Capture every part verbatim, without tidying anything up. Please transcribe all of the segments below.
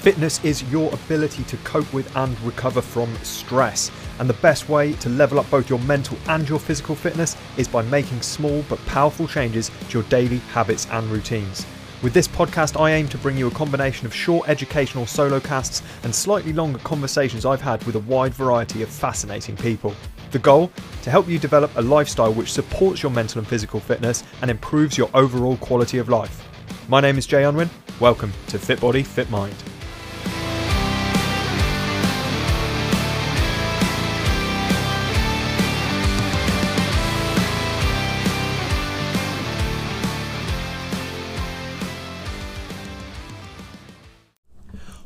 Fitness is your ability to cope with and recover from stress, and the best way to level up both your mental and your physical fitness is by making small but powerful changes to your daily habits and routines. With this podcast, I aim to bring you a combination of short educational solo casts and slightly longer conversations I've had with a wide variety of fascinating people. The goal? To help you develop a lifestyle which supports your mental and physical fitness and improves your overall quality of life. My name is Jay Unwin. Welcome to Fit Body, Fit Mind.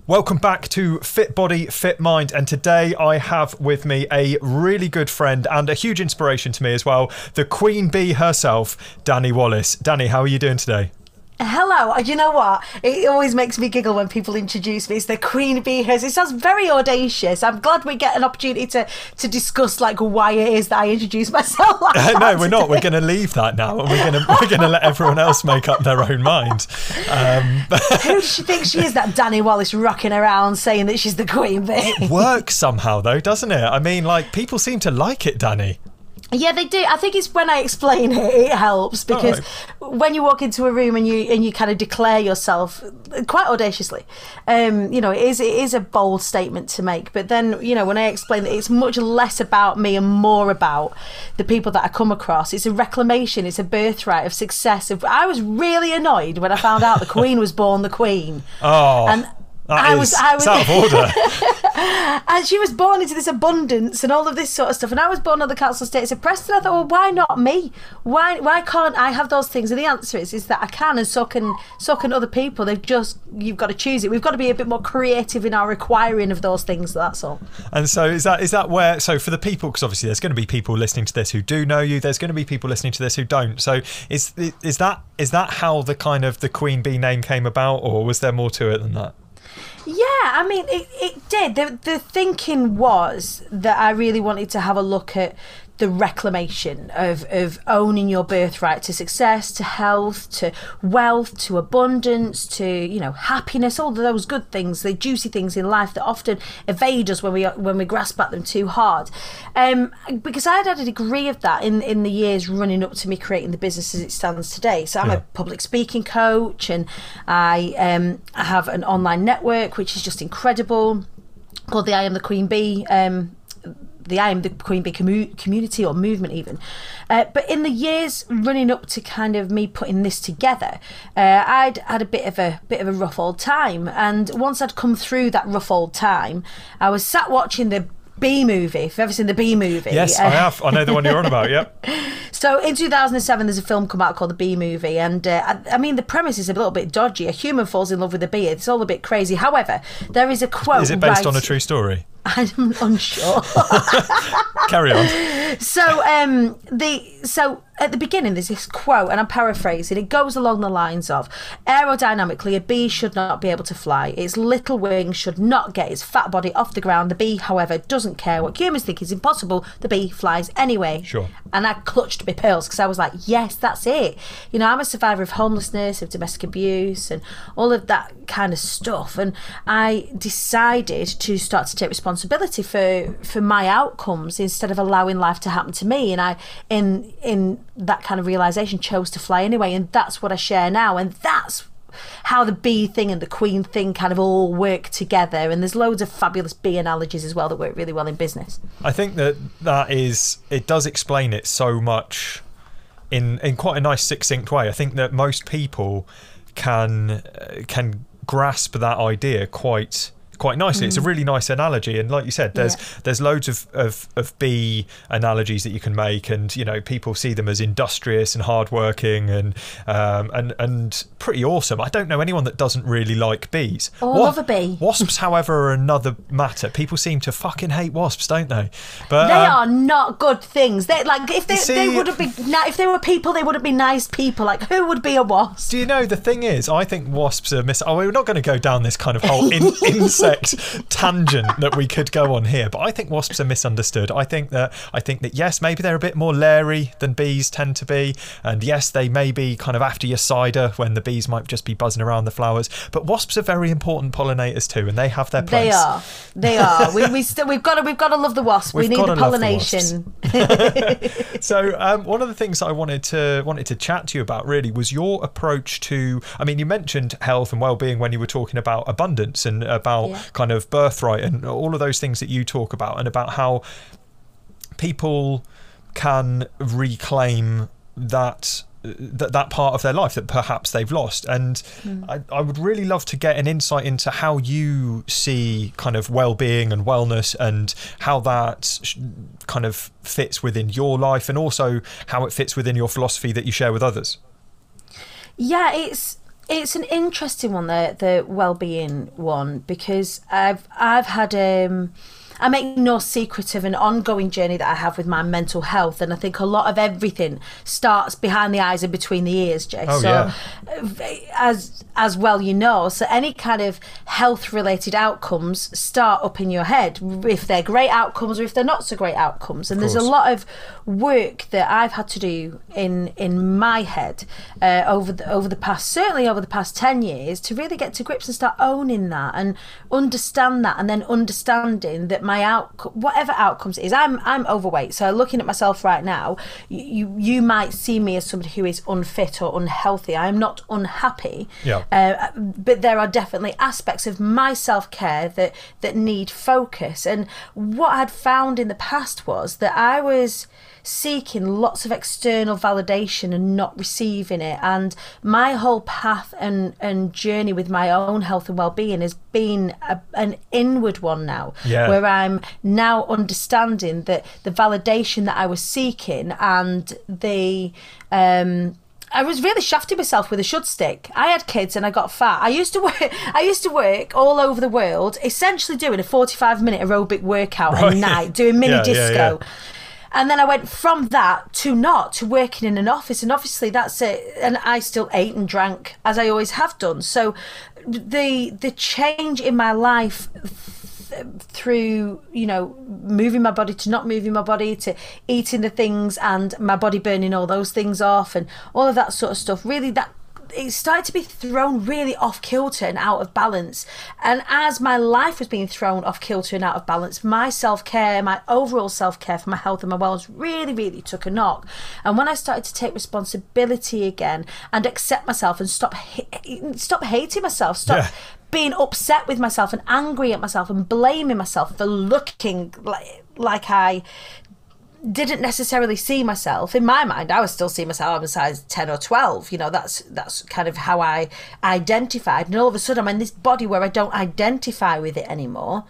Welcome back to Fit Body, Fit Mind, and today I have with me a really good friend and a huge inspiration to me as well, the Queen Bee herself, Danny Wallace. Danny, how are you doing today? Hello. You know what? It always makes me giggle when people introduce me. It's the Queen Bee. It sounds very audacious. I'm glad we get an opportunity to, to discuss like why it is that I introduce myself like uh, No, we're today. not. We're going to leave that now, and we're going to we're going to let everyone else make up their own mind. Um, Who she thinks she is? That Danny Wallace rocking around saying that she's the Queen Bee. It works somehow, though, doesn't it? I mean, like people seem to like it, Danny. Yeah, they do. I think it's when I explain it, it helps because oh. when you walk into a room and you and you kind of declare yourself quite audaciously, um, you know, it is it is a bold statement to make. But then, you know, when I explain that it's much less about me and more about the people that I come across. It's a reclamation. It's a birthright of success. Of, I was really annoyed when I found out the Queen was born the Queen. Oh. And, That I is, was, I was out of order. And she was born into this abundance and all of this sort of stuff. And I was born on the council estates of Preston. I thought, well, why not me? Why, why can't I have those things? And the answer is, is that I can, and so can, so can other people. They've just, you've got to choose it. We've got to be a bit more creative in our acquiring of those things. That's all. And so, is that, is that where? So, for the people, because obviously there's going to be people listening to this who do know you. There's going to be people listening to this who don't. So, is, is that, is that how the kind of the Queen Bee name came about, or was there more to it than that? Yeah, I mean, it, it did. The, the thinking was that I really wanted to have a look at the reclamation of, of owning your birthright to success, to health, to wealth, to abundance, to, you know, happiness, all of those good things, the juicy things in life that often evade us when we when we grasp at them too hard. Um, because I had had a degree of that in, in the years running up to me creating the business as it stands today. So I'm yeah. a public speaking coach, and I um, I have an online network, which is just incredible, called the I Am the Queen Bee um the I Am the Queen Bee commu- community or movement even. Uh, but in the years running up to kind of me putting this together, uh, I'd had a bit of a bit of a rough old time. And once I'd come through that rough old time, I was sat watching the Bee Movie. If you've ever seen the Bee Movie. Yes, uh, I have. I know the one you're on about, yep. So in two thousand seven, there's a film come out called The Bee Movie. And uh, I, I mean, the premise is a little bit dodgy. A human falls in love with a bee. It's all a bit crazy. However, there is a quote. Is it based right, on a true story? I'm unsure. Carry on. So, um, the so at the beginning, there's this quote, and I'm paraphrasing. It goes along the lines of, aerodynamically, a bee should not be able to fly. Its little wing should not get its fat body off the ground. The bee, however, doesn't care what humans think is impossible. The bee flies anyway. Sure. And I clutched my pearls because I was like, yes, that's it. You know, I'm a survivor of homelessness, of domestic abuse, and all of that kind of stuff. And I decided to start to take responsibility. Responsibility for for my outcomes instead of allowing life to happen to me, and I in in that kind of realization chose to fly anyway, and that's what I share now, and that's how the bee thing and the Queen thing kind of all work together. And there's loads of fabulous bee analogies as well that work really well in business. I think that that is it does explain it so much in in quite a nice succinct way. I think that most people can can grasp that idea quite quite nicely. Mm. It's a really nice analogy, and like you said, there's yeah. there's loads of, of of bee analogies that you can make, and you know people see them as industrious and hardworking and um and and pretty awesome. I don't know anyone that doesn't really like bees. I love a bee. Wasps, however, are another matter. People seem to fucking hate wasps, don't they? But they um, are not good things. They like if they, see, they wouldn't be if they were people, they wouldn't be nice people. Like who would be a wasp? Do you know the thing is? I think wasps are mis. Oh, we're not going to go down this kind of whole in- insect perfect tangent that we could go on here. But I think wasps are misunderstood. I think that I think that yes, maybe they're a bit more leery than bees tend to be, and yes, they may be kind of after your cider when the bees might just be buzzing around the flowers. But wasps are very important pollinators too, and they have their place. They are. They are. we we still we've got to we've got to love the wasp. We've we need the pollination. The so um, one of the things that I wanted to wanted to chat to you about really was your approach to. I mean, you mentioned health and well-being when you were talking about abundance and about yeah. kind of birthright and all of those things that you talk about, and about how people can reclaim that that, that part of their life that perhaps they've lost. And mm. I, I would really love to get an insight into how you see kind of well-being and wellness and how that kind of fits within your life, and also how it fits within your philosophy that you share with others. Yeah, it's it's an interesting one, the the well-being one, because I've I've had um I make no secret of an ongoing journey that I have with my mental health, and I think a lot of everything starts behind the eyes and between the ears, Jay. Oh, so yeah. as as well you know, so any kind of health related outcomes start up in your head, if they're great outcomes or if they're not so great outcomes. And there's a lot of work that I've had to do in in my head uh, over the, over the past certainly over the past ten years to really get to grips and start owning that and understand that, and then understanding that my out whatever outcomes it is, I'm I'm overweight. So looking at myself right now, you you might see me as somebody who is unfit or unhealthy. I am not unhappy. Yeah. Uh, but there are definitely aspects of my self-care that that need focus. And what I'd found in the past was that I was seeking lots of external validation and not receiving it. And my whole path and, and journey with my own health and well-being has been a, an inward one now, yeah. where I'm now understanding that the validation that I was seeking and the... um I was really shafting myself with a should stick. I had kids and I got fat. I used to work. I used to work all over the world, essentially doing a forty-five minute aerobic workout right. at night, doing mini yeah, disco. Yeah, yeah. And then I went from that to not, to working in an office. And obviously that's it. And I still ate and drank, as I always have done. So the the change in my life th- through, you know, moving my body to not moving my body, to eating the things and my body burning all those things off and all of that sort of stuff, really that, it started to be thrown really off kilter and out of balance. And as my life was being thrown off kilter and out of balance, my self-care, my overall self-care for my health and my wellness really, really took a knock. And when I started to take responsibility again and accept myself and stop stop hating myself, stop... Yeah. being upset with myself and angry at myself and blaming myself for looking like, like I... didn't necessarily see myself. In my mind, I was still seeing myself as a size ten or twelve. You know, that's that's kind of how I identified. And all of a sudden, I'm in this body where I don't identify with it anymore.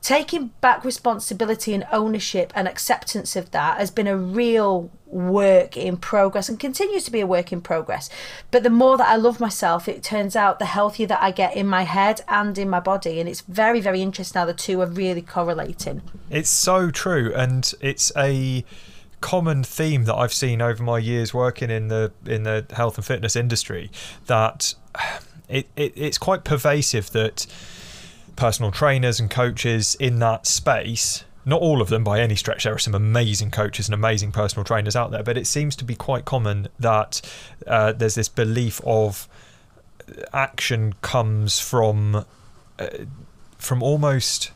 Taking back responsibility and ownership and acceptance of that has been a real work in progress and continues to be a work in progress. But the more that I love myself, it turns out the healthier that I get in my head and in my body. And it's very, very interesting how the two are really correlating. It's so true. And it's a common theme that I've seen over my years working in the in the health and fitness industry, that it, it it's quite pervasive that personal trainers and coaches in that space, not all of them by any stretch, there are some amazing coaches and amazing personal trainers out there, but it seems to be quite common that uh, there's this belief of action comes from uh, from almost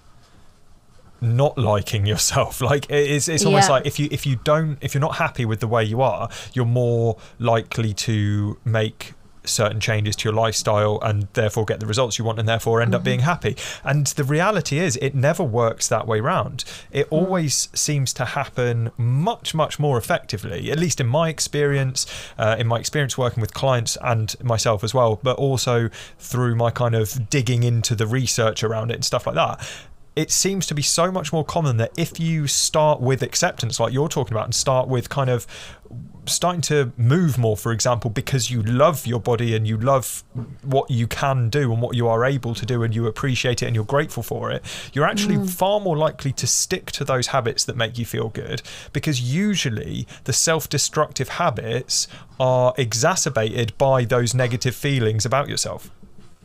not liking yourself. Like it's it's almost yeah. like if you if you don't if you're not happy with the way you are, you're more likely to make certain changes to your lifestyle and therefore get the results you want and therefore end mm-hmm. up being happy. And the reality is it never works that way round. It mm. always seems to happen much much more effectively, at least in my experience uh, in my experience working with clients and myself as well, but also through my kind of digging into the research around it and stuff like that. It seems to be so much more common that if you start with acceptance, like you're talking about, and start with kind of starting to move more, for example, because you love your body and you love what you can do and what you are able to do and you appreciate it and you're grateful for it, you're actually mm. far more likely to stick to those habits that make you feel good, because usually the self-destructive habits are exacerbated by those negative feelings about yourself.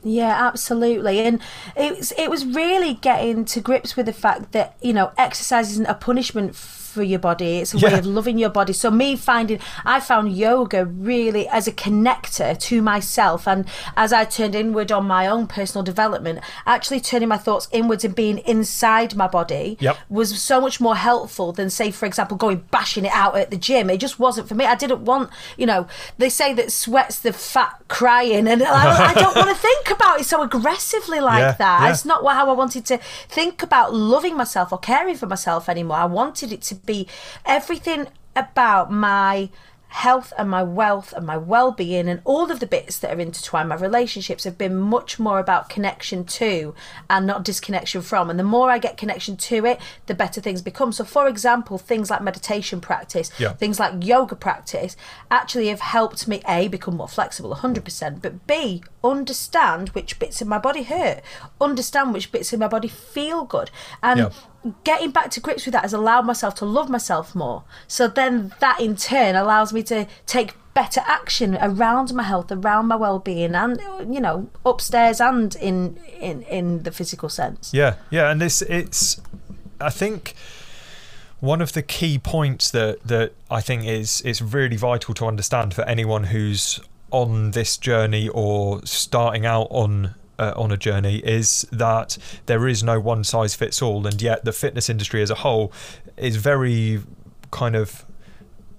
Yeah, absolutely. And it's it was really getting to grips with the fact that, you know, exercise isn't a punishment for your body, it's a yeah. way of loving your body. So me finding I found yoga really as a connector to myself, and as I turned inward on my own personal development, actually turning my thoughts inwards and being inside my body yep. was so much more helpful than, say, for example, going bashing it out at the gym. It just wasn't for me. I didn't want, you know, they say that sweat's the fat crying, and I, I don't want to think about it so aggressively like yeah, that yeah. It's not how I wanted to think about loving myself or caring for myself anymore. I wanted it to be everything about my health and my wealth and my well-being and all of the bits that are intertwined. My relationships have been much more about connection to and not disconnection from, and the more I get connection to it, the better things become. So for example, things like meditation practice, yeah. things like yoga practice actually have helped me A, become more flexible one hundred percent, but B, understand which bits of my body hurt, understand which bits of my body feel good, and yeah. getting back to grips with that has allowed myself to love myself more. So then that in turn allows me to take better action around my health, around my well-being, and, you know, upstairs and in in in the physical sense. Yeah, yeah. And this it's I think one of the key points that that I think is is really vital to understand for anyone who's on this journey or starting out on Uh, on a journey, is that there is no one size fits all, and yet the fitness industry as a whole is very kind of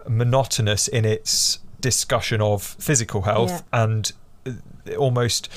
monotonous in its discussion of physical health yeah. and almost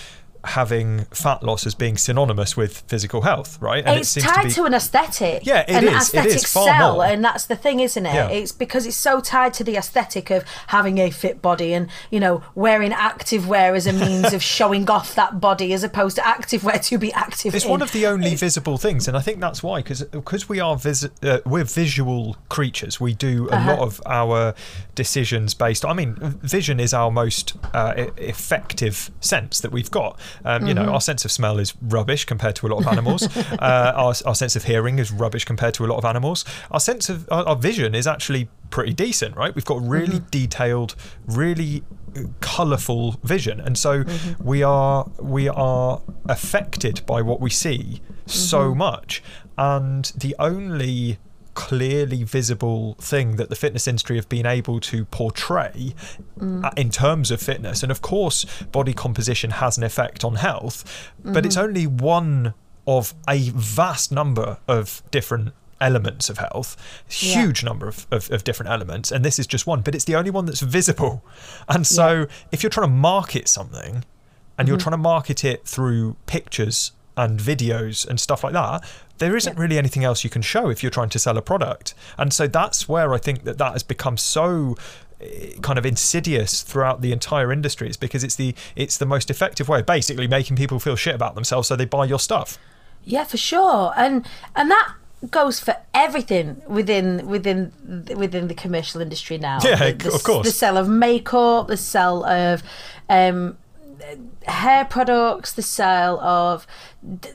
having fat loss as being synonymous with physical health, right? And it's it seems tied to, be, to an aesthetic. Yeah, it an is. Aesthetic it is far sell, more. And that's the thing, isn't it? Yeah. It's because it's so tied to the aesthetic of having a fit body and, you know, wearing active wear as a means of showing off that body, as opposed to active wear to be active. It's in. One of the only it's, visible things, and I think that's why, because because we are vis- uh, we're visual creatures. We do a uh-huh. lot of our decisions based. I mean, vision is our most uh, effective sense that we've got. Um, you know, mm-hmm. our sense of smell is rubbish compared to a lot of animals. uh, our, our sense of hearing is rubbish compared to a lot of animals. Our sense of our, our vision is actually pretty decent, right? We've got really mm-hmm. detailed, really colourful vision, and so mm-hmm. we are we are affected by what we see mm-hmm. so much. And the only clearly visible thing that the fitness industry have been able to portray mm. in terms of fitness, and of course body composition has an effect on health, mm-hmm. but it's only one of a vast number of different elements of health, huge yeah. number of, of, of different elements, and this is just one, but it's the only one that's visible. And so yeah. if you're trying to market something and mm-hmm. you're trying to market it through pictures and videos and stuff like that, there isn't yeah. really anything else you can show if you're trying to sell a product. And so that's where I think that that has become so kind of insidious throughout the entire industry, is because it's the it's the most effective way of basically making people feel shit about themselves so they buy your stuff. Yeah, for sure. And and that goes for everything within within within the commercial industry now. Yeah, the, the, of course. The sale of makeup, the sale of um hair products, the sale of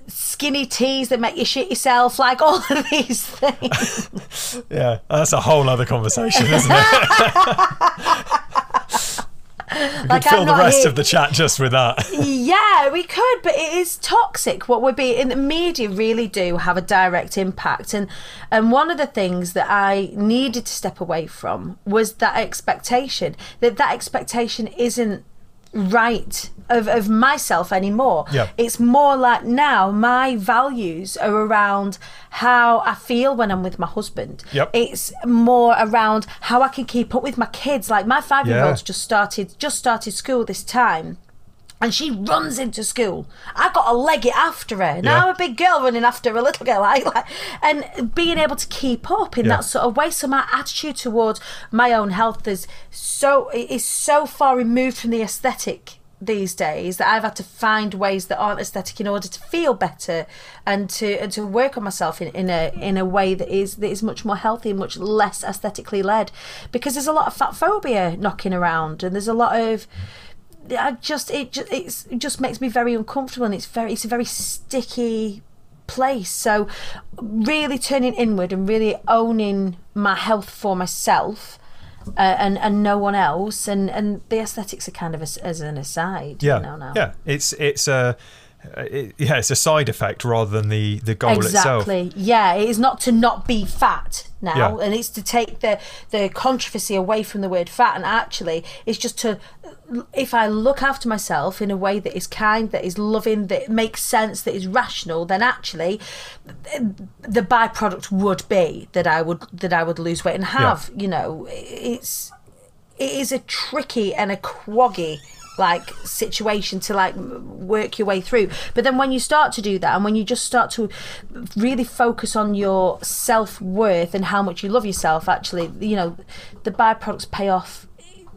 skinny teas that make you shit yourself, like all of these things. Yeah, that's a whole other conversation, isn't it? We like could fill the rest here. Of the chat just with that. Yeah, we could, but it is toxic. What we're being in the media really do have a direct impact. And and one of the things that I needed to step away from was that expectation. That that expectation isn't right of, of myself anymore. Yep. It's more like now my values are around how I feel when I'm with my husband. Yep. It's more around how I can keep up with my kids. Like my five-year-old's yeah. just started just started school this time, and she runs into school. I got to leg it after her. Now yeah. I'm a big girl running after a little girl. I, like, and being able to keep up in yeah. that sort of way. So my attitude towards my own health is so is so far removed from the aesthetic these days that I've had to find ways that aren't aesthetic in order to feel better and to and to work on myself in, in a in a way that is that is much more healthy and much less aesthetically led. Because there's a lot of fat phobia knocking around, and there's a lot of... I just it just it's, it just makes me very uncomfortable, and it's very it's a very sticky place. So really turning inward and really owning my health for myself uh, and and no one else, and and the aesthetics are kind of a, as an aside. Yeah, you know, now. yeah, it's it's a it, yeah, it's a side effect rather than the the goal exactly. itself. Exactly. Yeah, it is not to not be fat now, yeah. and it's to take the the controversy away from the word fat, and actually, it's just to. If I look after myself in a way that is kind, that is loving, that makes sense, that is rational, then actually the byproduct would be that I would that I would lose weight and have, yeah. you know, it's it is a tricky and a quaggy like situation to like work your way through. But then when you start to do that, and when you just start to really focus on your self-worth and how much you love yourself, actually, you know, the byproducts pay off.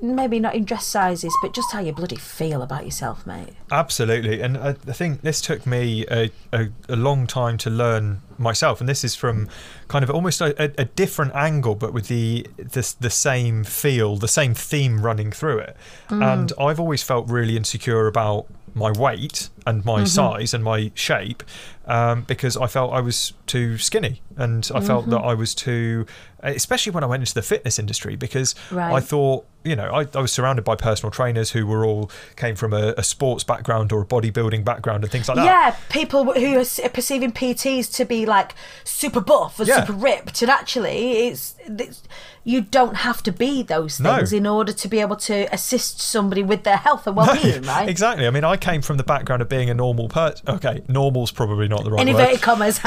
Maybe not in dress sizes, but just how you bloody feel about yourself, mate. Absolutely. And I think this took me a, a, a long time to learn myself, and this is from kind of almost a, a different angle, but with the, the the same feel, the same theme running through it. Mm. And I've always felt really insecure about my weight and my mm-hmm. size and my shape, um, because I felt I was too skinny, and I felt mm-hmm. that I was too, especially when I went into the fitness industry, because right. I thought, you know, I, I was surrounded by personal trainers who were all came from a, a sports background or a bodybuilding background and things like that. Yeah, people who are perceiving P Ts to be like super buff or yeah. super ripped, and actually it's, it's you don't have to be those things no. in order to be able to assist somebody with their health and well-being, no, right? Exactly. I mean, I came from the background of being a normal person. Okay, normal's probably not the right In word. Inverted commas.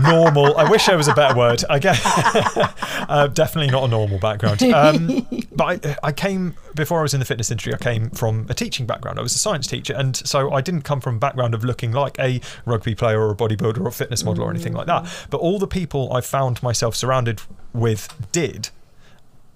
Normal. I wish there was a better word. I guess uh, definitely not a normal background. Um, but I, I came before I was in the fitness industry. I came from a teaching background. I was a science teacher, and so I didn't come from a background of looking like a rugby player or a bodybuilder or a fitness model mm. or anything like that. But all the people I found myself surrounded with did.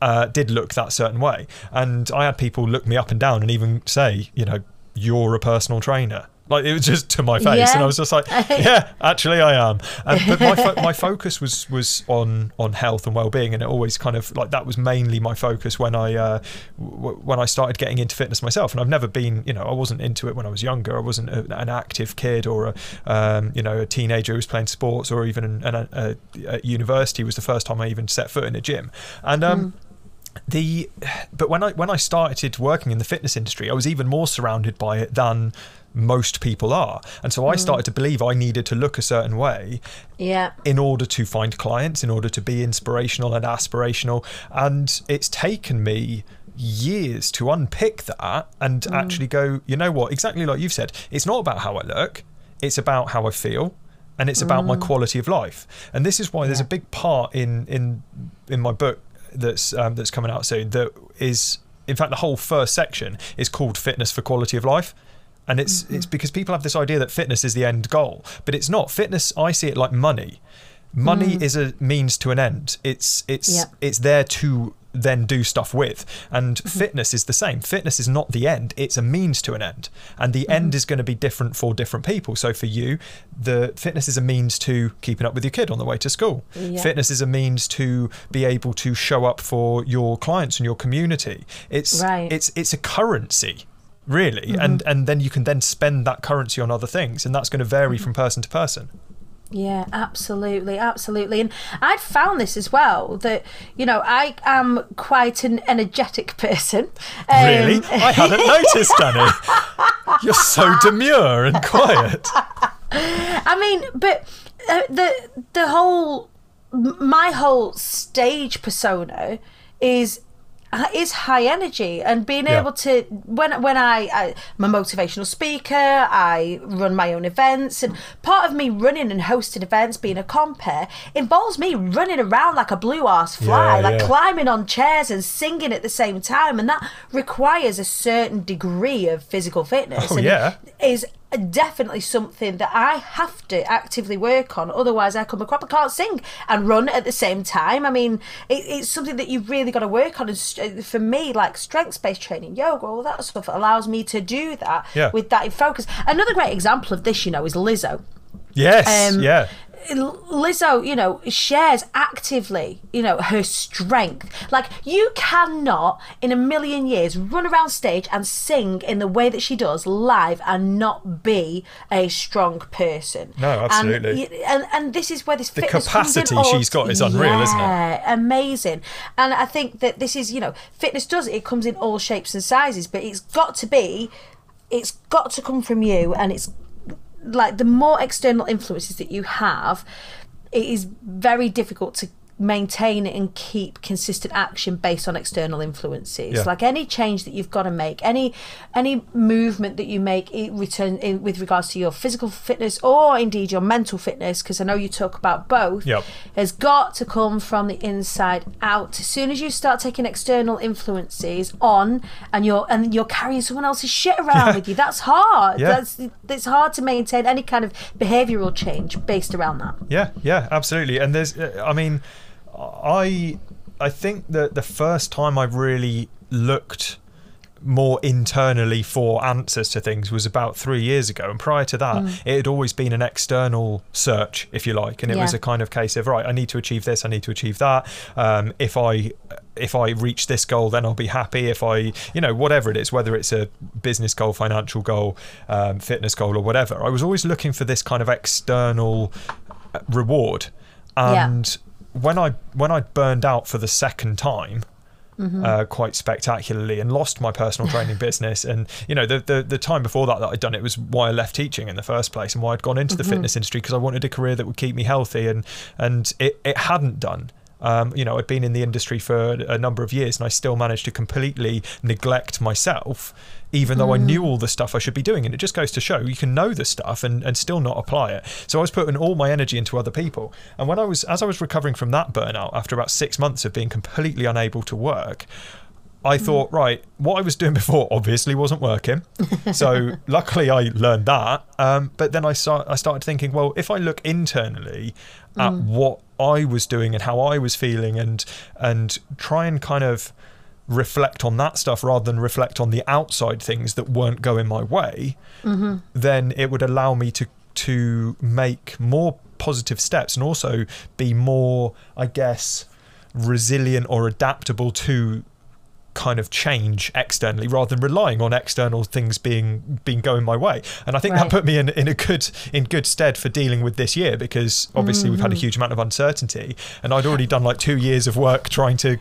Uh, did look that certain way, and I had people look me up and down and even say, you know, you're a personal trainer, like it was just to my face, yeah. and I was just like, yeah, actually I am. Um, but my fo- my focus was was on on health and well-being, and it always kind of like that was mainly my focus when I uh, w- when I started getting into fitness myself. And I've never been, you know, I wasn't into it when I was younger. I wasn't a, an active kid or a um, you know a teenager who was playing sports, or even an, an, a, a university was the first time I even set foot in a gym, and. um mm. The but when I when I started working in the fitness industry, I was even more surrounded by it than most people are, and so I started to believe I needed to look a certain way, yeah, in order to find clients, in order to be inspirational and aspirational. And it's taken me years to unpick that and mm. actually go, you know what? Exactly like you've said, it's not about how I look; it's about how I feel. And it's about mm. my quality of life. And this is why yeah. there's a big part in in in my book. That's um, that's coming out soon. That is, in fact, the whole first section is called "Fitness for Quality of Life," and it's mm-hmm. it's because people have this idea that fitness is the end goal, but it's not. Fitness, I see it like money. Money mm. is a means to an end. It's it's yeah. it's there to then do stuff with. And mm-hmm. fitness is the same. Fitness is not the end. It's a means to an end. And the mm-hmm. end is going to be different for different people. So for you, the fitness is a means to keeping up with your kid on the way to school. Yeah. Fitness is a means to be able to show up for your clients and your community. It's right. it's it's a currency. Really. Mm-hmm. And and then you can then spend that currency on other things, and that's going to vary mm-hmm. from person to person. Yeah, absolutely, absolutely. And I'd found this as well, that, you know, I am quite an energetic person. Um, really? I hadn't noticed, Danny. You're so demure and quiet. I mean, but uh, the the whole, my whole stage persona is... is high energy, and being yeah. able to when when I, I I'm a motivational speaker, I run my own events, and part of me running and hosting events, being a compere, involves me running around like a blue ass fly, yeah, like yeah. climbing on chairs and singing at the same time, and that requires a certain degree of physical fitness. Oh, and yeah. is definitely something that I have to actively work on, otherwise I come across I can't sing and run at the same time. I mean, it, it's something that you've really got to work on, and for me, like strength-based training, yoga, all that stuff allows me to do that yeah. with that in focus. Another great example of this, you know, is Lizzo. Yes, um, yeah. Lizzo, you know, shares actively, you know, her strength. Like, you cannot in a million years run around stage and sing in the way that she does live and not be a strong person. No, absolutely. And, and, and this is where this the fitness capacity comes in. She's got is unreal, yeah, isn't it? Amazing. And I think that this is, you know, fitness does it. It comes in all shapes and sizes, but it's got to be, it's got to come from you, and it's like the more external influences that you have, it is very difficult to maintain and keep consistent action based on external influences. Yeah. Like any change that you've got to make, any any movement that you make in return in, with regards to your physical fitness or indeed your mental fitness, because I know you talk about both, yep, has got to come from the inside out. As soon as you start taking external influences on, and you're and you're carrying someone else's shit around with you, that's hard. Yeah. That's it's hard to maintain any kind of behavioural change based around that. Yeah, yeah, absolutely. And there's, I mean. I I think that the first time I really looked more internally for answers to things was about three years ago. And prior to that, mm. it had always been an external search, if you like. And it yeah. was a kind of case of, right, I need to achieve this, I need to achieve that. Um, if I... if I reach this goal, then I'll be happy. If I, you know, whatever it is, whether it's a business goal, financial goal, um, fitness goal or whatever, I was always looking for this kind of external reward. And... Yeah. When I when I burned out for the second time, mm-hmm. uh, quite spectacularly, and lost my personal training business, and you know the, the the time before that that I'd done it was why I left teaching in the first place, and why I'd gone into mm-hmm. the fitness industry, because I wanted a career that would keep me healthy, and and it, it hadn't done. Um, you know, I'd been in the industry for a number of years, and I still managed to completely neglect myself, even though mm. I knew all the stuff I should be doing. And it just goes to show you can know the stuff and, and still not apply it. So I was putting all my energy into other people. And when I was, as I was recovering from that burnout, after about six months of being completely unable to work, I mm. thought, right, what I was doing before obviously wasn't working. So luckily I learned that. Um, but then I, saw, I started thinking, well, if I look internally at mm. what I was doing and how I was feeling, and and try and kind of reflect on that stuff rather than reflect on the outside things that weren't going my way, mm-hmm. then it would allow me to to make more positive steps, and also be more, I guess, resilient or adaptable to kind of change externally, rather than relying on external things being being going my way. And I think right. that put me in in a good in good stead for dealing with this year, because obviously mm-hmm. we've had a huge amount of uncertainty, and I'd already done like two years of work trying to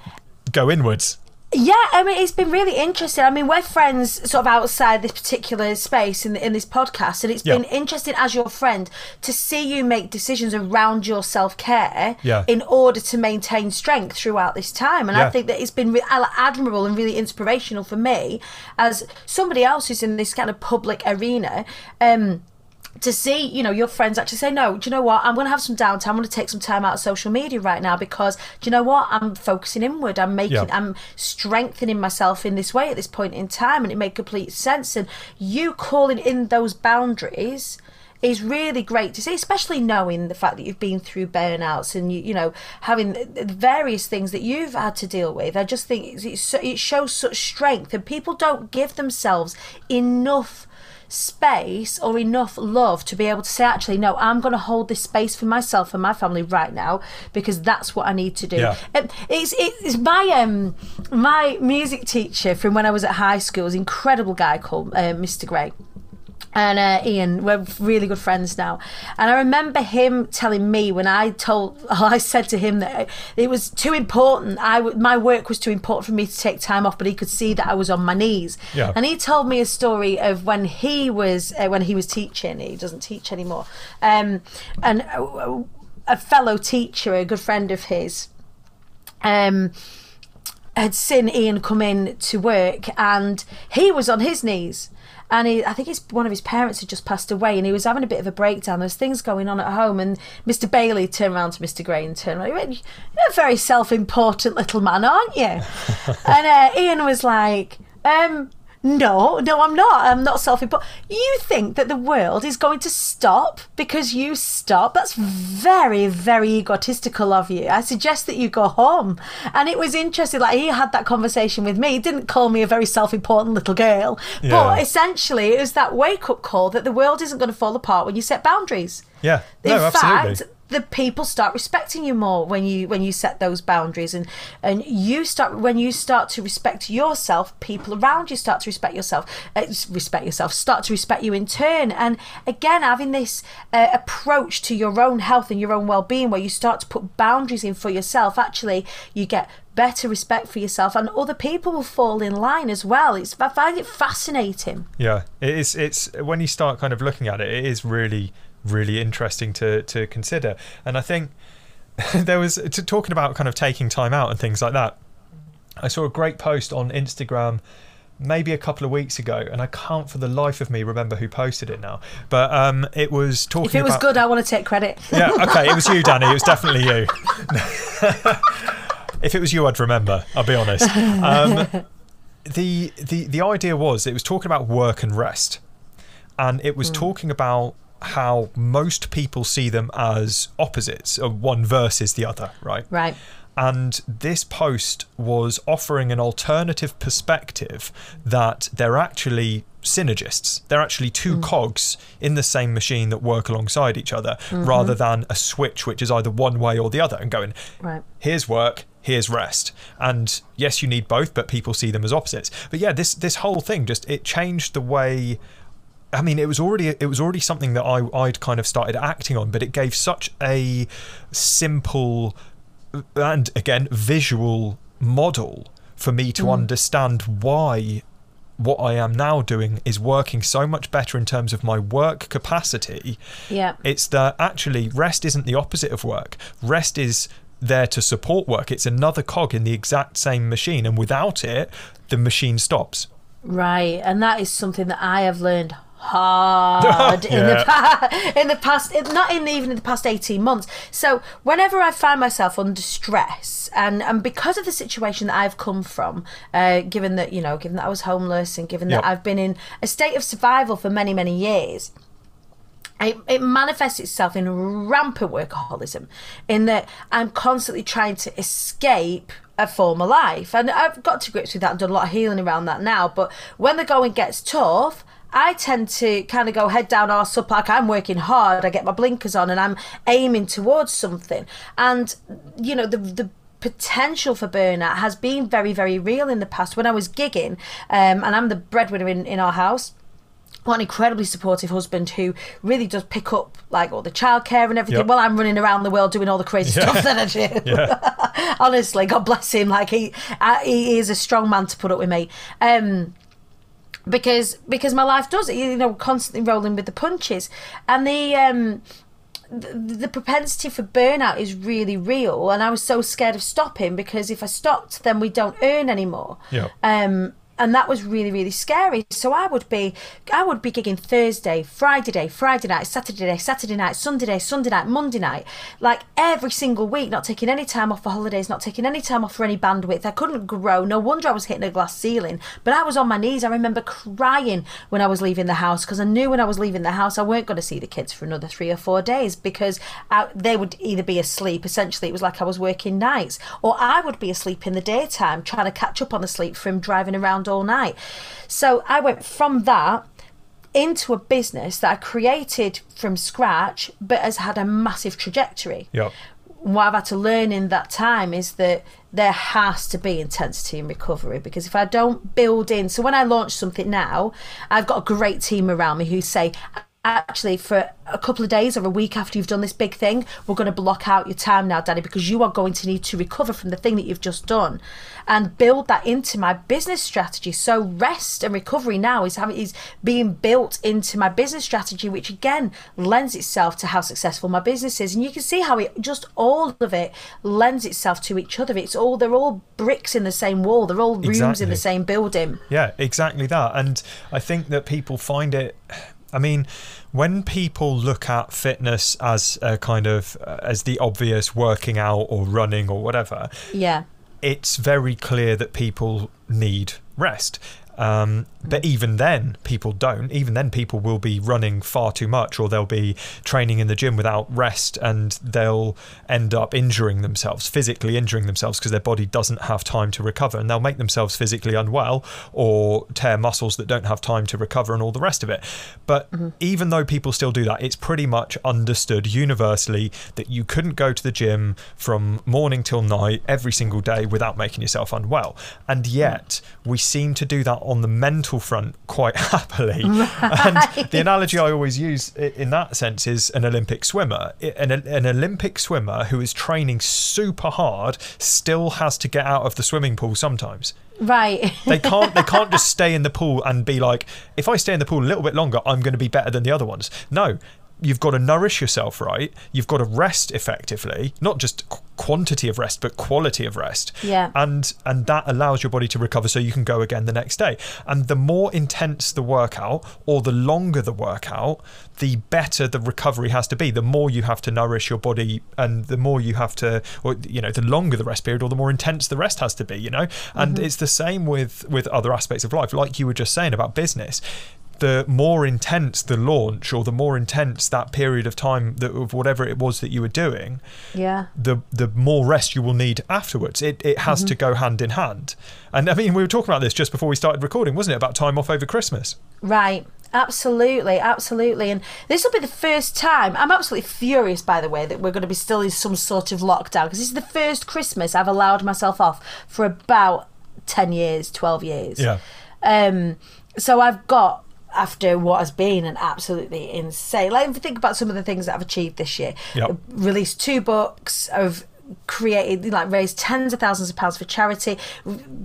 go inwards. Yeah, I mean, it's been really interesting. I mean, we're friends sort of outside this particular space in, the, in this podcast, and it's yeah. been interesting as your friend to see you make decisions around your self-care yeah. in order to maintain strength throughout this time. And yeah. I think that it's been re- admirable and really inspirational for me as somebody else who's in this kind of public arena, um, to see, you know, your friends actually say, no, do you know what? I'm going to have some downtime. I'm going to take some time out of social media right now, because do you know what? I'm focusing inward. I'm making, yeah. I'm strengthening myself in this way at this point in time. And it made complete sense. And you calling in those boundaries is really great to see, especially knowing the fact that you've been through burnouts and, you, you know, having various things that you've had to deal with. I just think it's, it's, it shows such strength, and people don't give themselves enough space or enough love to be able to say, actually, no, I'm going to hold this space for myself and my family right now, because that's what I need to do. Yeah. Um, it's it's my um my music teacher from when I was at high school was an incredible guy called uh, Mister Gray. And uh, Ian, we're really good friends now. And I remember him telling me when I told, I said to him that it was too important. I, my work was too important for me to take time off, but he could see that I was on my knees. Yeah. And he told me a story of when he was, uh, when he was teaching, he doesn't teach anymore. Um, and a, a fellow teacher, a good friend of his, um, had seen Ian come in to work, and he was on his knees. And he, I think his, one of his parents had just passed away, and he was having a bit of a breakdown. There's things going on at home, and Mister Bailey turned around to Mister Gray and turned around. He went, "You're a very self-important little man, aren't you?" and uh, Ian was like, um, "No, no, I'm not. I'm not self-important. You think that the world is going to stop because you stop? That's very, very egotistical of you. I suggest that you go home." And it was interesting. Like, he had that conversation with me. He didn't call me a very self-important little girl. Yeah. But essentially, it was that wake-up call that the world isn't going to fall apart when you set boundaries. Yeah, no, In fact, absolutely. the people start respecting you more when you when you set those boundaries, and and you start when you start to respect yourself, people around you start to respect yourself, uh, respect yourself, start to respect you in turn. And again, having this uh, approach to your own health and your own well-being, where you start to put boundaries in for yourself, actually you get better respect for yourself, and other people will fall in line as well. It's, I find it fascinating. Yeah, it is. It's when you start kind of looking at it, it is really, really interesting to to consider. And I think there was to, talking about kind of taking time out and things like that. I saw a great post on Instagram maybe a couple of weeks ago, and I can't for the life of me remember who posted it now, but um it was talking about... If it was about, good, I want to take credit. Yeah, okay, it was you, Danny. It was definitely you. If it was you, I'd remember, I'll be honest. Um, the, the the idea was, it was talking about work and rest. And it was mm. talking about how most people see them as opposites, or one versus the other, right? Right. And this post was offering an alternative perspective that they're actually synergists. They're actually two mm. cogs in the same machine that work alongside each other, mm-hmm. rather than a switch which is either one way or the other, and going, right, here's work, here's rest. And yes, you need both, but people see them as opposites. But yeah, this this whole thing just, it changed the way. I mean, it was already it was already something that I I'd kind of started acting on, but it gave such a simple and, again, visual model for me to mm. understand why what I am now doing is working so much better in terms of my work capacity. Yeah. It's that actually rest isn't the opposite of work. Rest is there to support work. It's another cog in the exact same machine, and without it, the machine stops. Right, and that is something that I have learned hard in yeah. the past, in the past not in even in the past eighteen months. So whenever I find myself under stress, and and because of the situation that I've come from, uh given that you know given that I was homeless, and given yep. that I've been in a state of survival for many many years, It, it manifests itself in rampant workaholism, in that I'm constantly trying to escape a former life. And I've got to grips with that and done a lot of healing around that now. But when the going gets tough, I tend to kind of go head down, arse up. Like, I'm working hard, I get my blinkers on, and I'm aiming towards something. And, you know, the the potential for burnout has been very, very real in the past. When I was gigging, um, and I'm the breadwinner in, in our house, what an incredibly supportive husband who really does pick up like all the childcare and everything yep. while I'm running around the world doing all the crazy yeah. stuff that I do. Yeah. Honestly, God bless him. Like he, I, he is a strong man to put up with me. Um, because because my life does, you know, constantly rolling with the punches, and the um. the propensity for burnout is really real. And I was so scared of stopping, because if I stopped, then we don't earn anymore. Yeah. Um. And that was really, really scary. So I would be, I would be gigging Thursday, Friday day, Friday night, Saturday day, Saturday night, Sunday day, Sunday night, Monday night, like every single week, not taking any time off for holidays, not taking any time off for any bandwidth. I couldn't grow. No wonder I was hitting a glass ceiling. But I was on my knees. I remember crying when I was leaving the house, because I knew when I was leaving the house, I weren't going to see the kids for another three or four days, because I, they would either be asleep. Essentially, it was like I was working nights, or I would be asleep in the daytime, trying to catch up on the sleep from driving around all night. So I went from that into a business that I created from scratch, but has had a massive trajectory. Yep. What I've had to learn in that time is that there has to be intensity and recovery, because if I don't build in, so when I launch something now, I've got a great team around me who say, actually, for a couple of days or a week after you've done this big thing, we're going to block out your time now, Danny, because you are going to need to recover from the thing that you've just done, and build that into my business strategy. So rest and recovery now is having is being built into my business strategy, which again lends itself to how successful my business is. And you can see how it just all of it lends itself to each other. It's all they're all bricks in the same wall. They're all rooms exactly. in the same building. Yeah, exactly that. And I think that people find it. I mean, when people look at fitness as a kind of uh, as the obvious working out or running or whatever, yeah, it's very clear that people need rest. Um, but even then, people don't. Even then, people will be running far too much, or they'll be training in the gym without rest, and they'll end up injuring themselves, physically injuring themselves, because their body doesn't have time to recover, and they'll make themselves physically unwell or tear muscles that don't have time to recover and all the rest of it. But mm-hmm. even though people still do that, it's pretty much understood universally that you couldn't go to the gym from morning till night every single day without making yourself unwell. And yet we seem to do that on the mental front quite happily. Right. And the analogy I always use in that sense is an Olympic swimmer. An, an Olympic swimmer who is training super hard still has to get out of the swimming pool sometimes. Right. They can't they can't just stay in the pool and be like, if I stay in the pool a little bit longer, I'm going to be better than the other ones. No. You've got to nourish yourself, right? You've got to rest effectively, not just qu- quantity of rest, but quality of rest. Yeah. And and that allows your body to recover so you can go again the next day. And the more intense the workout, or the longer the workout, the better the recovery has to be. The more you have to nourish your body, and the more you have to, or, you know, the longer the rest period, or the more intense the rest has to be, you know? And mm-hmm. it's the same with, with other aspects of life. Like you were just saying about business, the more intense the launch, or the more intense that period of time that, of whatever it was that you were doing, yeah, the the more rest you will need afterwards. It it has mm-hmm. to go hand in hand. And I mean, we were talking about this just before we started recording, wasn't it, about time off over Christmas? Right. Absolutely, absolutely. And this will be the first time, I'm absolutely furious, by the way, that we're going to be still in some sort of lockdown, because this is the first Christmas I've allowed myself off for about ten years, twelve years. Yeah. Um. So I've got, after what has been an absolutely insane, like, if you think about some of the things that I've achieved this year, yep. released two books, I've created, like, raised tens of thousands of pounds for charity,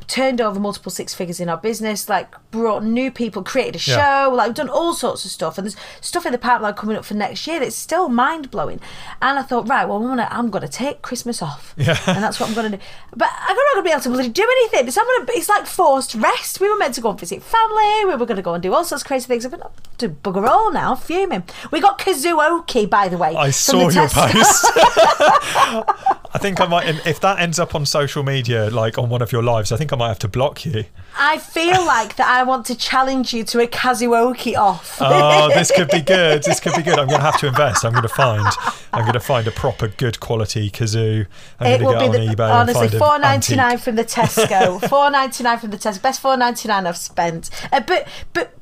turned over multiple six figures in our business, like, brought new people, created a show, yeah. like, we've done all sorts of stuff, and there's stuff in the pipeline coming up for next year that's still mind blowing. And I thought, right, well, I'm gonna, I'm gonna take Christmas off, yeah. and that's what I'm gonna do. But I'm not gonna be able to really do anything. So I'm gonna, it's like forced rest. We were meant to go and visit family. We were gonna go and do all sorts of crazy things. I've been up to bugger all now, fuming. We got kazoo-oki, by the way. I saw your post. I think I might, if that ends up on social media, like on one of your lives, I think I might have to block you. I feel like that I want to challenge you to a kazoo-oki off. Oh, this could be good. This could be good. I'm going to have to invest. I'm going to find, I'm going to find a proper good quality kazoo. I'm going to get on the, eBay. Honestly, four ninety-nine from the Tesco. four ninety-nine from the Tesco. Best four ninety-nine I've spent. Uh, but but.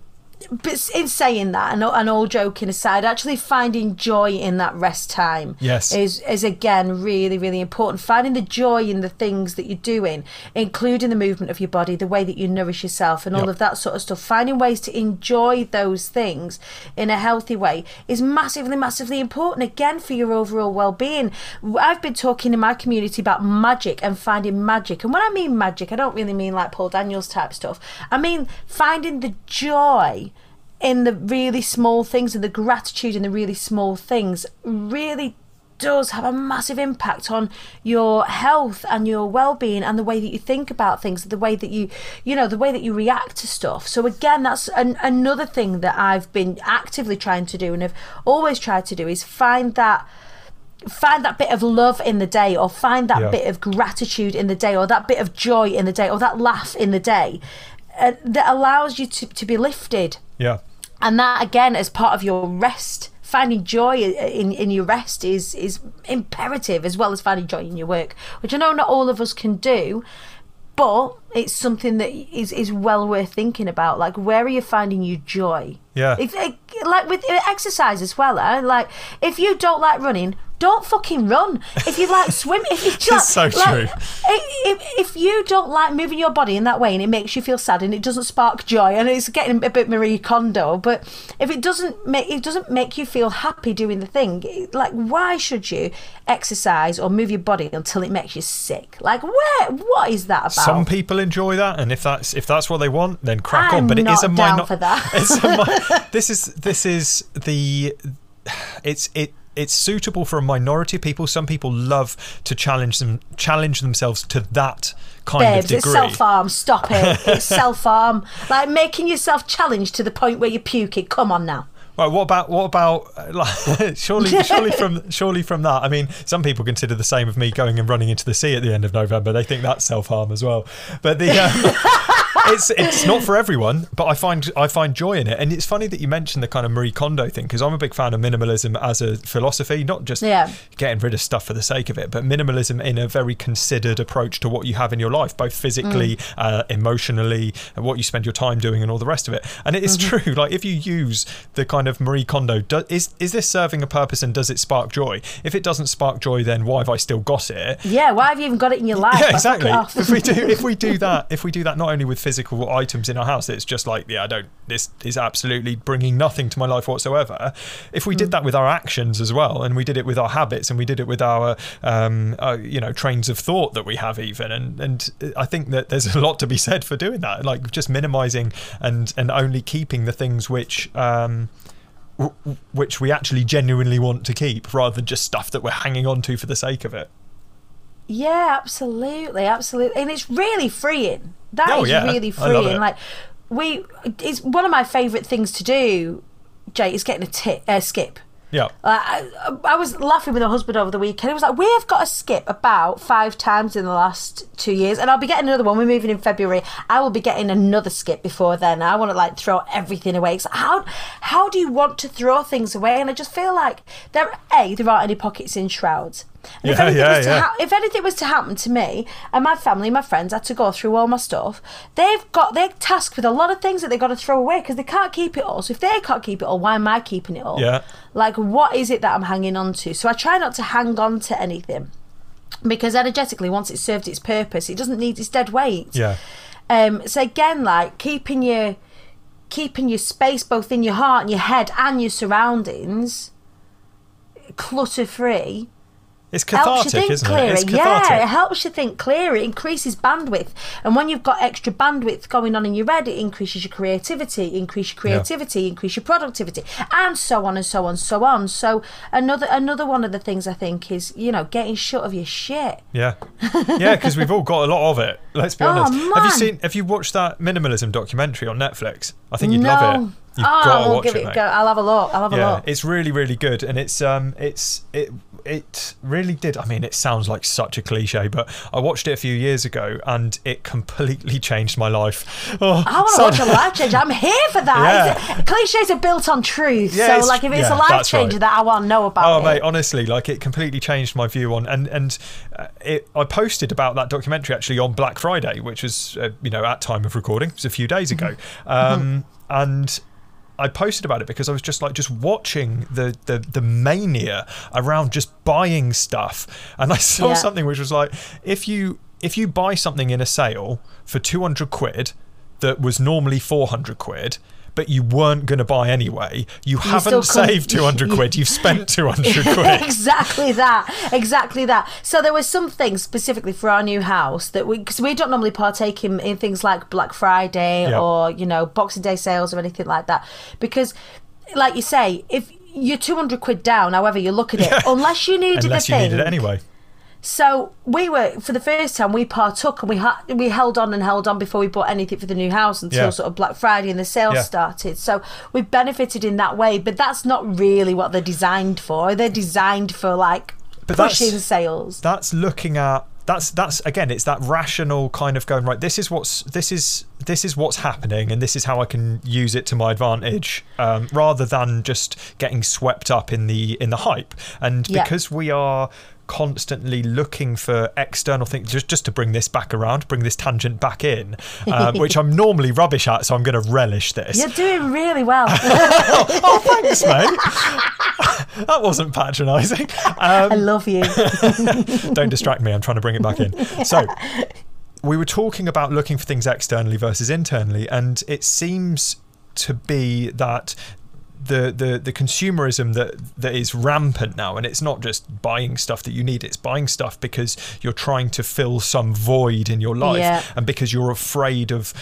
But in saying that, and all joking aside, actually finding joy in that rest time yes. is, is again, really, really important. Finding the joy in the things that you're doing, including the movement of your body, the way that you nourish yourself, and yep. all of that sort of stuff. Finding ways to enjoy those things in a healthy way is massively, massively important, again, for your overall well-being. I've been talking in my community about magic and finding magic. And when I mean magic, I don't really mean like Paul Daniels type stuff. I mean finding the joy in the really small things, and the gratitude in the really small things really does have a massive impact on your health and your well-being, and the way that you think about things, the way that you, you know, the way that you react to stuff. So again, that's an, another thing that I've been actively trying to do, and have always tried to do, is find that find that bit of love in the day, or find that yeah. bit of gratitude in the day, or that bit of joy in the day, or that laugh in the day, uh, that allows you to, to be lifted. Yeah. And that, again, as part of your rest, finding joy in, in your rest is, is imperative, as well as finding joy in your work, which I know not all of us can do, but it's something that is, is well worth thinking about. Like, where are you finding your joy? Yeah. If, like with exercise as well, eh? Like, if you don't like running, don't fucking run. If you like swimming, if you just so like, true. If, if you don't like moving your body in that way, and it makes you feel sad, and it doesn't spark joy, and it's getting a bit Marie Kondo, but if it doesn't make it doesn't make you feel happy doing the thing, like, why should you exercise or move your body until it makes you sick? Like, where? What is that about? Some people enjoy that, and if that's if that's what they want, then crack I'm on. But it is a minor. This is this is the it's it. It's suitable for a minority of people. Some people love to challenge them, challenge themselves to that kind Babes, of degree. It's self-harm. Stop it. It's self-harm. Like, making yourself challenged to the point where you're puking. Come on now. Right, what about what about like, surely surely from surely from that? I mean, some people consider the same of me going and running into the sea at the end of November. They think that's self-harm as well. But the um, it's it's not for everyone, but I find I find joy in it. And it's funny that you mentioned the kind of Marie Kondo thing, because I'm a big fan of minimalism as a philosophy, not just yeah. getting rid of stuff for the sake of it, but minimalism in a very considered approach to what you have in your life, both physically, mm. uh, emotionally, and what you spend your time doing and all the rest of it. And it is mm-hmm. true, like if you use the kind of Marie Kondo, do, is is this serving a purpose and does it spark joy? If it doesn't spark joy, then why have I still got it? Yeah, why have you even got it in your life? Yeah, exactly. If we do, if we do that, if we do that, not only with physical items in our house, it's just like, yeah, I don't. This is absolutely bringing nothing to my life whatsoever. If we mm. did that with our actions as well, and we did it with our habits, and we did it with our, um, uh, you know, trains of thought that we have, even, and and I think that there's a lot to be said for doing that, like just minimizing and and only keeping the things which. Um, which we actually genuinely want to keep, rather than just stuff that we're hanging on to for the sake of it. Yeah, absolutely, absolutely. And it's really freeing. That oh, is yeah. really freeing. Like we, it's one of my favourite things to do, Jay, is getting a tip, uh, skip. Yeah. Like, I, I was laughing with my husband over the weekend. He was like, we have got a skip about five times in the last two years. And I'll be getting another one. We're moving in February. I will be getting another skip before then. I want to, like, throw everything away. It's like, how, how do you want to throw things away? And I just feel like, there, A, there aren't any pockets in shrouds. And yeah, if, anything yeah, was to yeah. ha- if anything was to happen to me and my family, my friends had to go through all my stuff, they've got, they're tasked with a lot of things that they've got to throw away because they can't keep it all. So if they can't keep it all, why am I keeping it all? Yeah. Like, what is it that I'm hanging on to? So I try not to hang on to anything because energetically, once it's served its purpose, it doesn't need its dead weight. Yeah. Um. So again, like keeping your keeping your space both in your heart and your head and your surroundings clutter free. It's cathartic, isn't it? It's cathartic. Yeah, it helps you think clearer. It increases bandwidth. And when you've got extra bandwidth going on in your head, it increases your creativity, increase your creativity, yeah. increase your productivity, and so on and so on, so on. So another another one of the things I think is, you know, getting shut of your shit. Yeah. Yeah, because we've all got a lot of it. Let's be oh, honest. Man. Have you seen have you watched that minimalism documentary on Netflix? I think you'd no. love it. You've oh, got to we'll watch give it, it go. I'll have a look. I'll have yeah, a look. It's really, really good, and it's um, it's it, it really did. I mean, it sounds like such a cliche, but I watched it a few years ago, and it completely changed my life. Oh, I want to watch a life change. I'm here for that. Yeah. It, cliches are built on truth, yeah, so like if it's yeah, a life changer right. that I want to know about. Oh, it. mate, honestly, like it completely changed my view on, and and it. I posted about that documentary actually on Black Friday, which was uh, you know at time of recording, it was a few days ago, um, and. I posted about it because I was just like just watching the the, the mania around just buying stuff, and I saw yeah. something which was like if you if you buy something in a sale for two hundred quid that was normally four hundred quid but you weren't going to buy anyway, you, you haven't saved two hundred quid, you've spent two hundred quid. Exactly that, exactly that. So there were some things specifically for our new house that we, because we don't normally partake in, in things like Black Friday yep. or, you know, Boxing Day sales or anything like that, because like you say, if you're two hundred quid down, however you look at it, yeah. unless you needed unless the you thing. Needed it anyway. So we were, for the first time, we partook and we ha- we held on and held on before we bought anything for the new house until yeah. sort of Black Friday and the sale yeah. started. So we benefited in that way, but that's not really what they're designed for. They're designed for like but pushing that's, sales. That's looking at, that's, that's again, it's that rational kind of going, right, this is what's, this is, this is what's happening and this is how I can use it to my advantage, um, rather than just getting swept up in the, in the hype. And yeah. because we are... constantly looking for external things, just just to bring this back around, bring this tangent back in, um, which I'm normally rubbish at, so I'm going to relish this. You're doing really well. oh, oh, thanks, mate. That wasn't patronising. Um, I love you. Don't distract me. I'm trying to bring it back in. So we were talking about looking for things externally versus internally, and it seems to be that... The, the the consumerism that that is rampant now, and it's not just buying stuff that you need, it's buying stuff because you're trying to fill some void in your life yeah. and because you're afraid of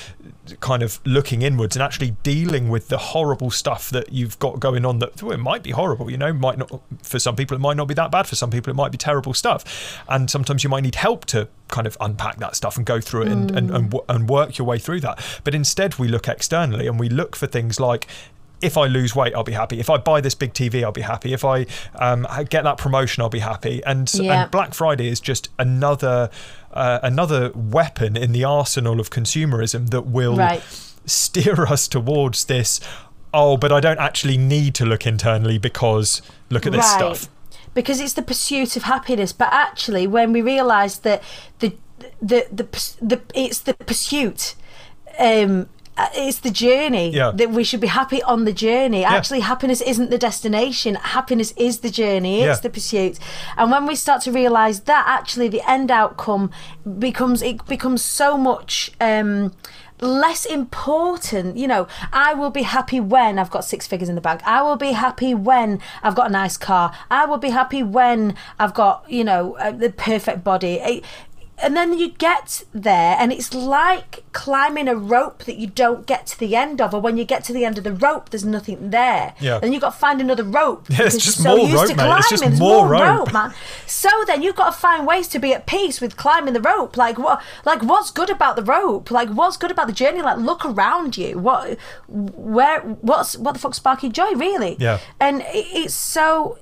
kind of looking inwards and actually dealing with the horrible stuff that you've got going on that well, it might be horrible, you know, might not for some people it might not be that bad, for some people it might be terrible stuff, and sometimes you might need help to kind of unpack that stuff and go through it mm. and, and, and, and work your way through that. But instead we look externally and we look for things like if I lose weight, I'll be happy. If I buy this big T V, I'll be happy. If I um, get that promotion, I'll be happy. And, yeah. and Black Friday is just another uh, another weapon in the arsenal of consumerism that will right. steer us towards this. Oh, but I don't actually need to look internally because look at this right. stuff. Because it's the pursuit of happiness. But actually, when we realise that the the, the the the it's the pursuit. Um, It's the journey yeah. that we should be happy on the journey. Yeah. Actually, happiness isn't the destination. Happiness is the journey. It's yeah. the pursuit. And when we start to realise that, actually, the end outcome becomes it becomes so much um, less important. You know, I will be happy when I've got six figures in the bank. I will be happy when I've got a nice car. I will be happy when I've got, you know, the perfect body. It, And then you get there and it's like climbing a rope that you don't get to the end of, or when you get to the end of the rope, there's nothing there. Yeah. And you've got to find another rope. Yeah, it's just more rope, mate. It's just more rope, man. So then you've got to find ways to be at peace with climbing the rope. Like what? Like what's good about the rope? Like what's good about the journey? Like look around you. What? Where? What's? What the fuck sparked your joy? Really? Yeah. And it's so.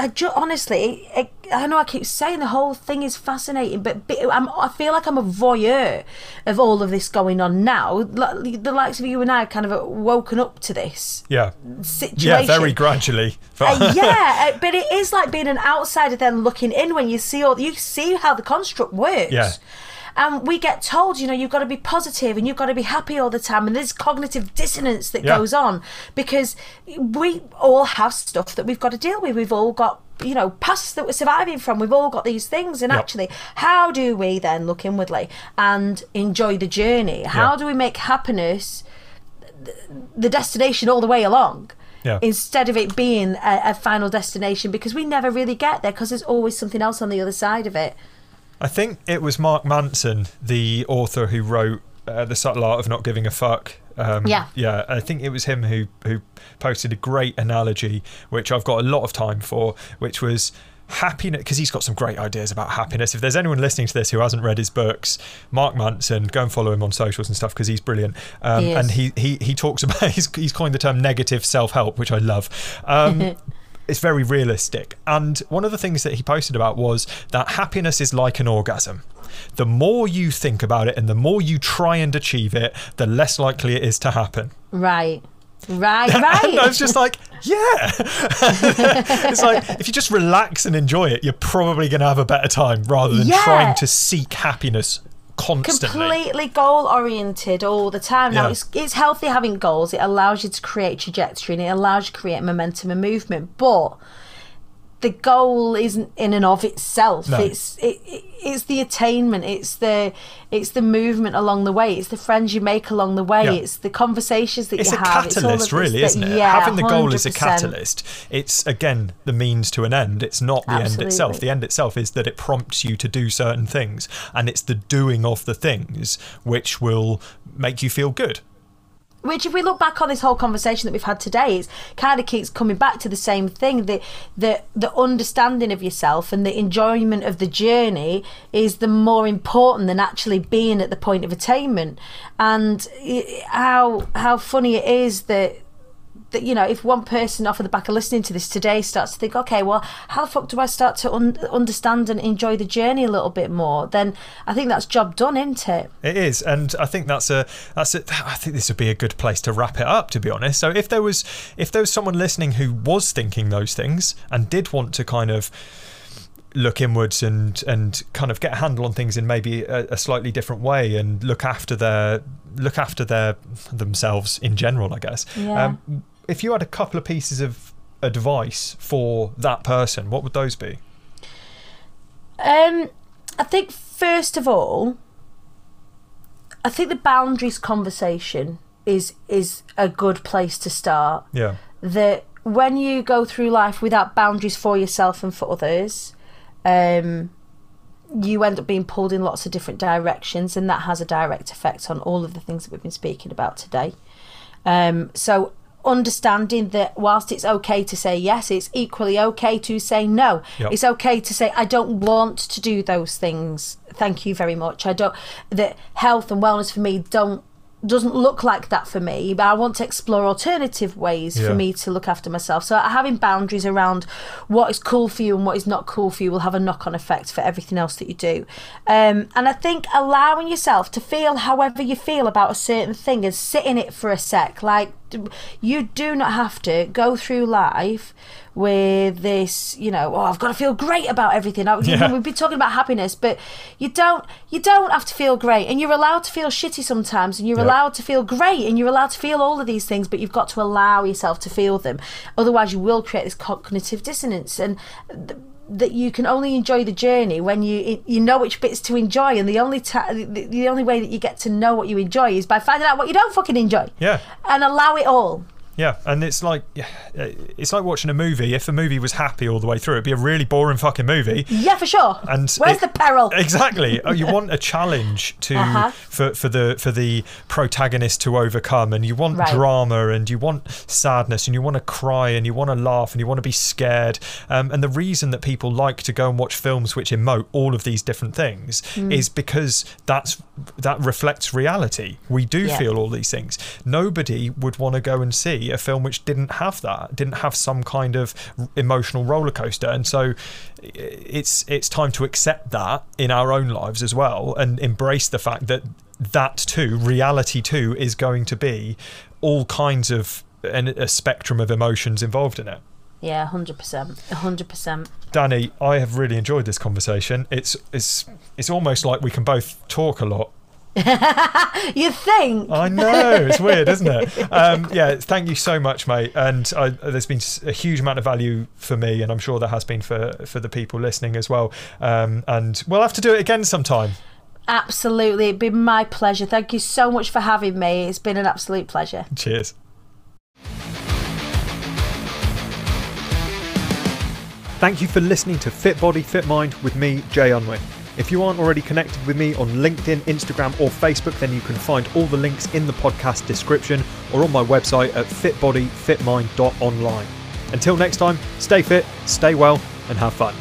I just, honestly, I, I know I keep saying the whole thing is fascinating, but I'm, I feel like I'm a voyeur of all of this going on now. The likes of you and I have kind of woken up to this yeah. situation. Yeah, very gradually. uh, yeah, but it is like being an outsider then looking in when you see all, you see how the construct works. Yeah. And we get told, you know, you've got to be positive and you've got to be happy all the time. And there's cognitive dissonance that yeah. goes on because we all have stuff that we've got to deal with. We've all got, you know, past that we're surviving from. We've all got these things. And yep. actually, how do we then look inwardly and enjoy the journey? How yeah. do we make happiness the destination all the way along? Yeah. Instead of it being a, a final destination, because we never really get there because there's always something else on the other side of it. I think it was Mark Manson, the author who wrote uh, The Subtle Art of Not Giving a Fuck. Um, yeah. Yeah, I think it was him who, who posted a great analogy, which I've got a lot of time for, which was happiness, because he's got some great ideas about happiness. If there's anyone listening to this who hasn't read his books, Mark Manson, go and follow him on socials and stuff because he's brilliant. Um, he is. And he, he, he talks about, he's, he's coined the term negative self-help, which I love. Um It's very realistic. And one of the things that he posted about was that happiness is like an orgasm. The more you think about it and the more you try and achieve it, the less likely it is to happen. Right. Right, right. And I was just like, yeah. It's like, if you just relax and enjoy it, you're probably going to have a better time rather than yeah. trying to seek happiness constantly. Completely goal-oriented all the time. Now, yeah. it's, it's healthy having goals. It allows you to create trajectory and it allows you to create momentum and movement. But the goal isn't in and of itself. No. It's it, it's the attainment. It's the it's the movement along the way. It's the friends you make along the way. Yeah. It's the conversations that it's you have. It's a catalyst, really, isn't it? Yeah, having the one hundred percent. Goal is a catalyst. It's, again, the means to an end. It's not the Absolutely. End itself. The end itself is that it prompts you to do certain things. And it's the doing of the things which will make you feel good. Which, if we look back on this whole conversation that we've had today, it kind of keeps coming back to the same thing, that the, the understanding of yourself and the enjoyment of the journey is the more important than actually being at the point of attainment. And how how funny it is that, that you know, if one person off of the back of listening to this today starts to think, okay, well, how the fuck do I start to un- understand and enjoy the journey a little bit more? Then I think that's job done, isn't it? It is, and I think that's a that's a, I think this would be a good place to wrap it up, to be honest. So if there was if there was someone listening who was thinking those things and did want to kind of look inwards and and kind of get a handle on things in maybe a, a slightly different way and look after their look after their themselves in general, I guess. Yeah. Um, if you had a couple of pieces of advice for that person, what would those be? Um, I think first of all, I think the boundaries conversation is is a good place to start. Yeah. That when you go through life without boundaries for yourself and for others, um, you end up being pulled in lots of different directions, and that has a direct effect on all of the things that we've been speaking about today. Um, so. Understanding that whilst it's okay to say yes, it's equally okay to say no. Yep. It's okay to say I don't want to do those things, thank you very much, I don't. That health and wellness for me don't doesn't look like that for me, but I want to explore alternative ways yeah. for me to look after myself. So having boundaries around what is cool for you and what is not cool for you will have a knock-on effect for everything else that you do. Um, and I think allowing yourself to feel however you feel about a certain thing and sit in it for a sec. Like, you do not have to go through life with this, you know, oh, I've got to feel great about everything. Yeah. We've been talking about happiness, but you don't you don't have to feel great, and you're allowed to feel shitty sometimes, and you're yep. allowed to feel great, and you're allowed to feel all of these things, but you've got to allow yourself to feel them. Otherwise you will create this cognitive dissonance, and th- that you can only enjoy the journey when you you know which bits to enjoy, and the only ta- the, the only way that you get to know what you enjoy is by finding out what you don't fucking enjoy. Yeah. And allow it all. Yeah, and it's like it's like watching a movie. If the movie was happy all the way through, it'd be a really boring fucking movie. Yeah, for sure. And where's it, the peril? Exactly. You want a challenge to uh-huh. for, for the for the protagonist to overcome, and you want right. drama, and you want sadness, and you want to cry, and you want to laugh, and you want to be scared. Um, and the reason that people like to go and watch films which emote all of these different things mm. is because that's that reflects reality. We do yeah. feel all these things. Nobody would want to go and see a film which didn't have that, didn't have some kind of emotional roller coaster. And so it's it's time to accept that in our own lives as well, and embrace the fact that that too, reality too, is going to be all kinds of an, a spectrum of emotions involved in it. Yeah, one hundred percent, one hundred percent. Danny, I have really enjoyed this conversation. It's it's it's almost like we can both talk a lot. You think? I know, it's weird, isn't it? Um, yeah, thank you so much, mate. And I, there's been a huge amount of value for me, and I'm sure there has been for, for the people listening as well. Um, and we'll have to do it again sometime. Absolutely, it'd be my pleasure. Thank you so much for having me. It's been an absolute pleasure. Cheers. Thank you for listening to Fit Body, Fit Mind with me, Jay Unwin. If you aren't already connected with me on LinkedIn, Instagram or Facebook, then you can find all the links in the podcast description or on my website at fit body fit mind dot online. Until next time, stay fit, stay well and have fun.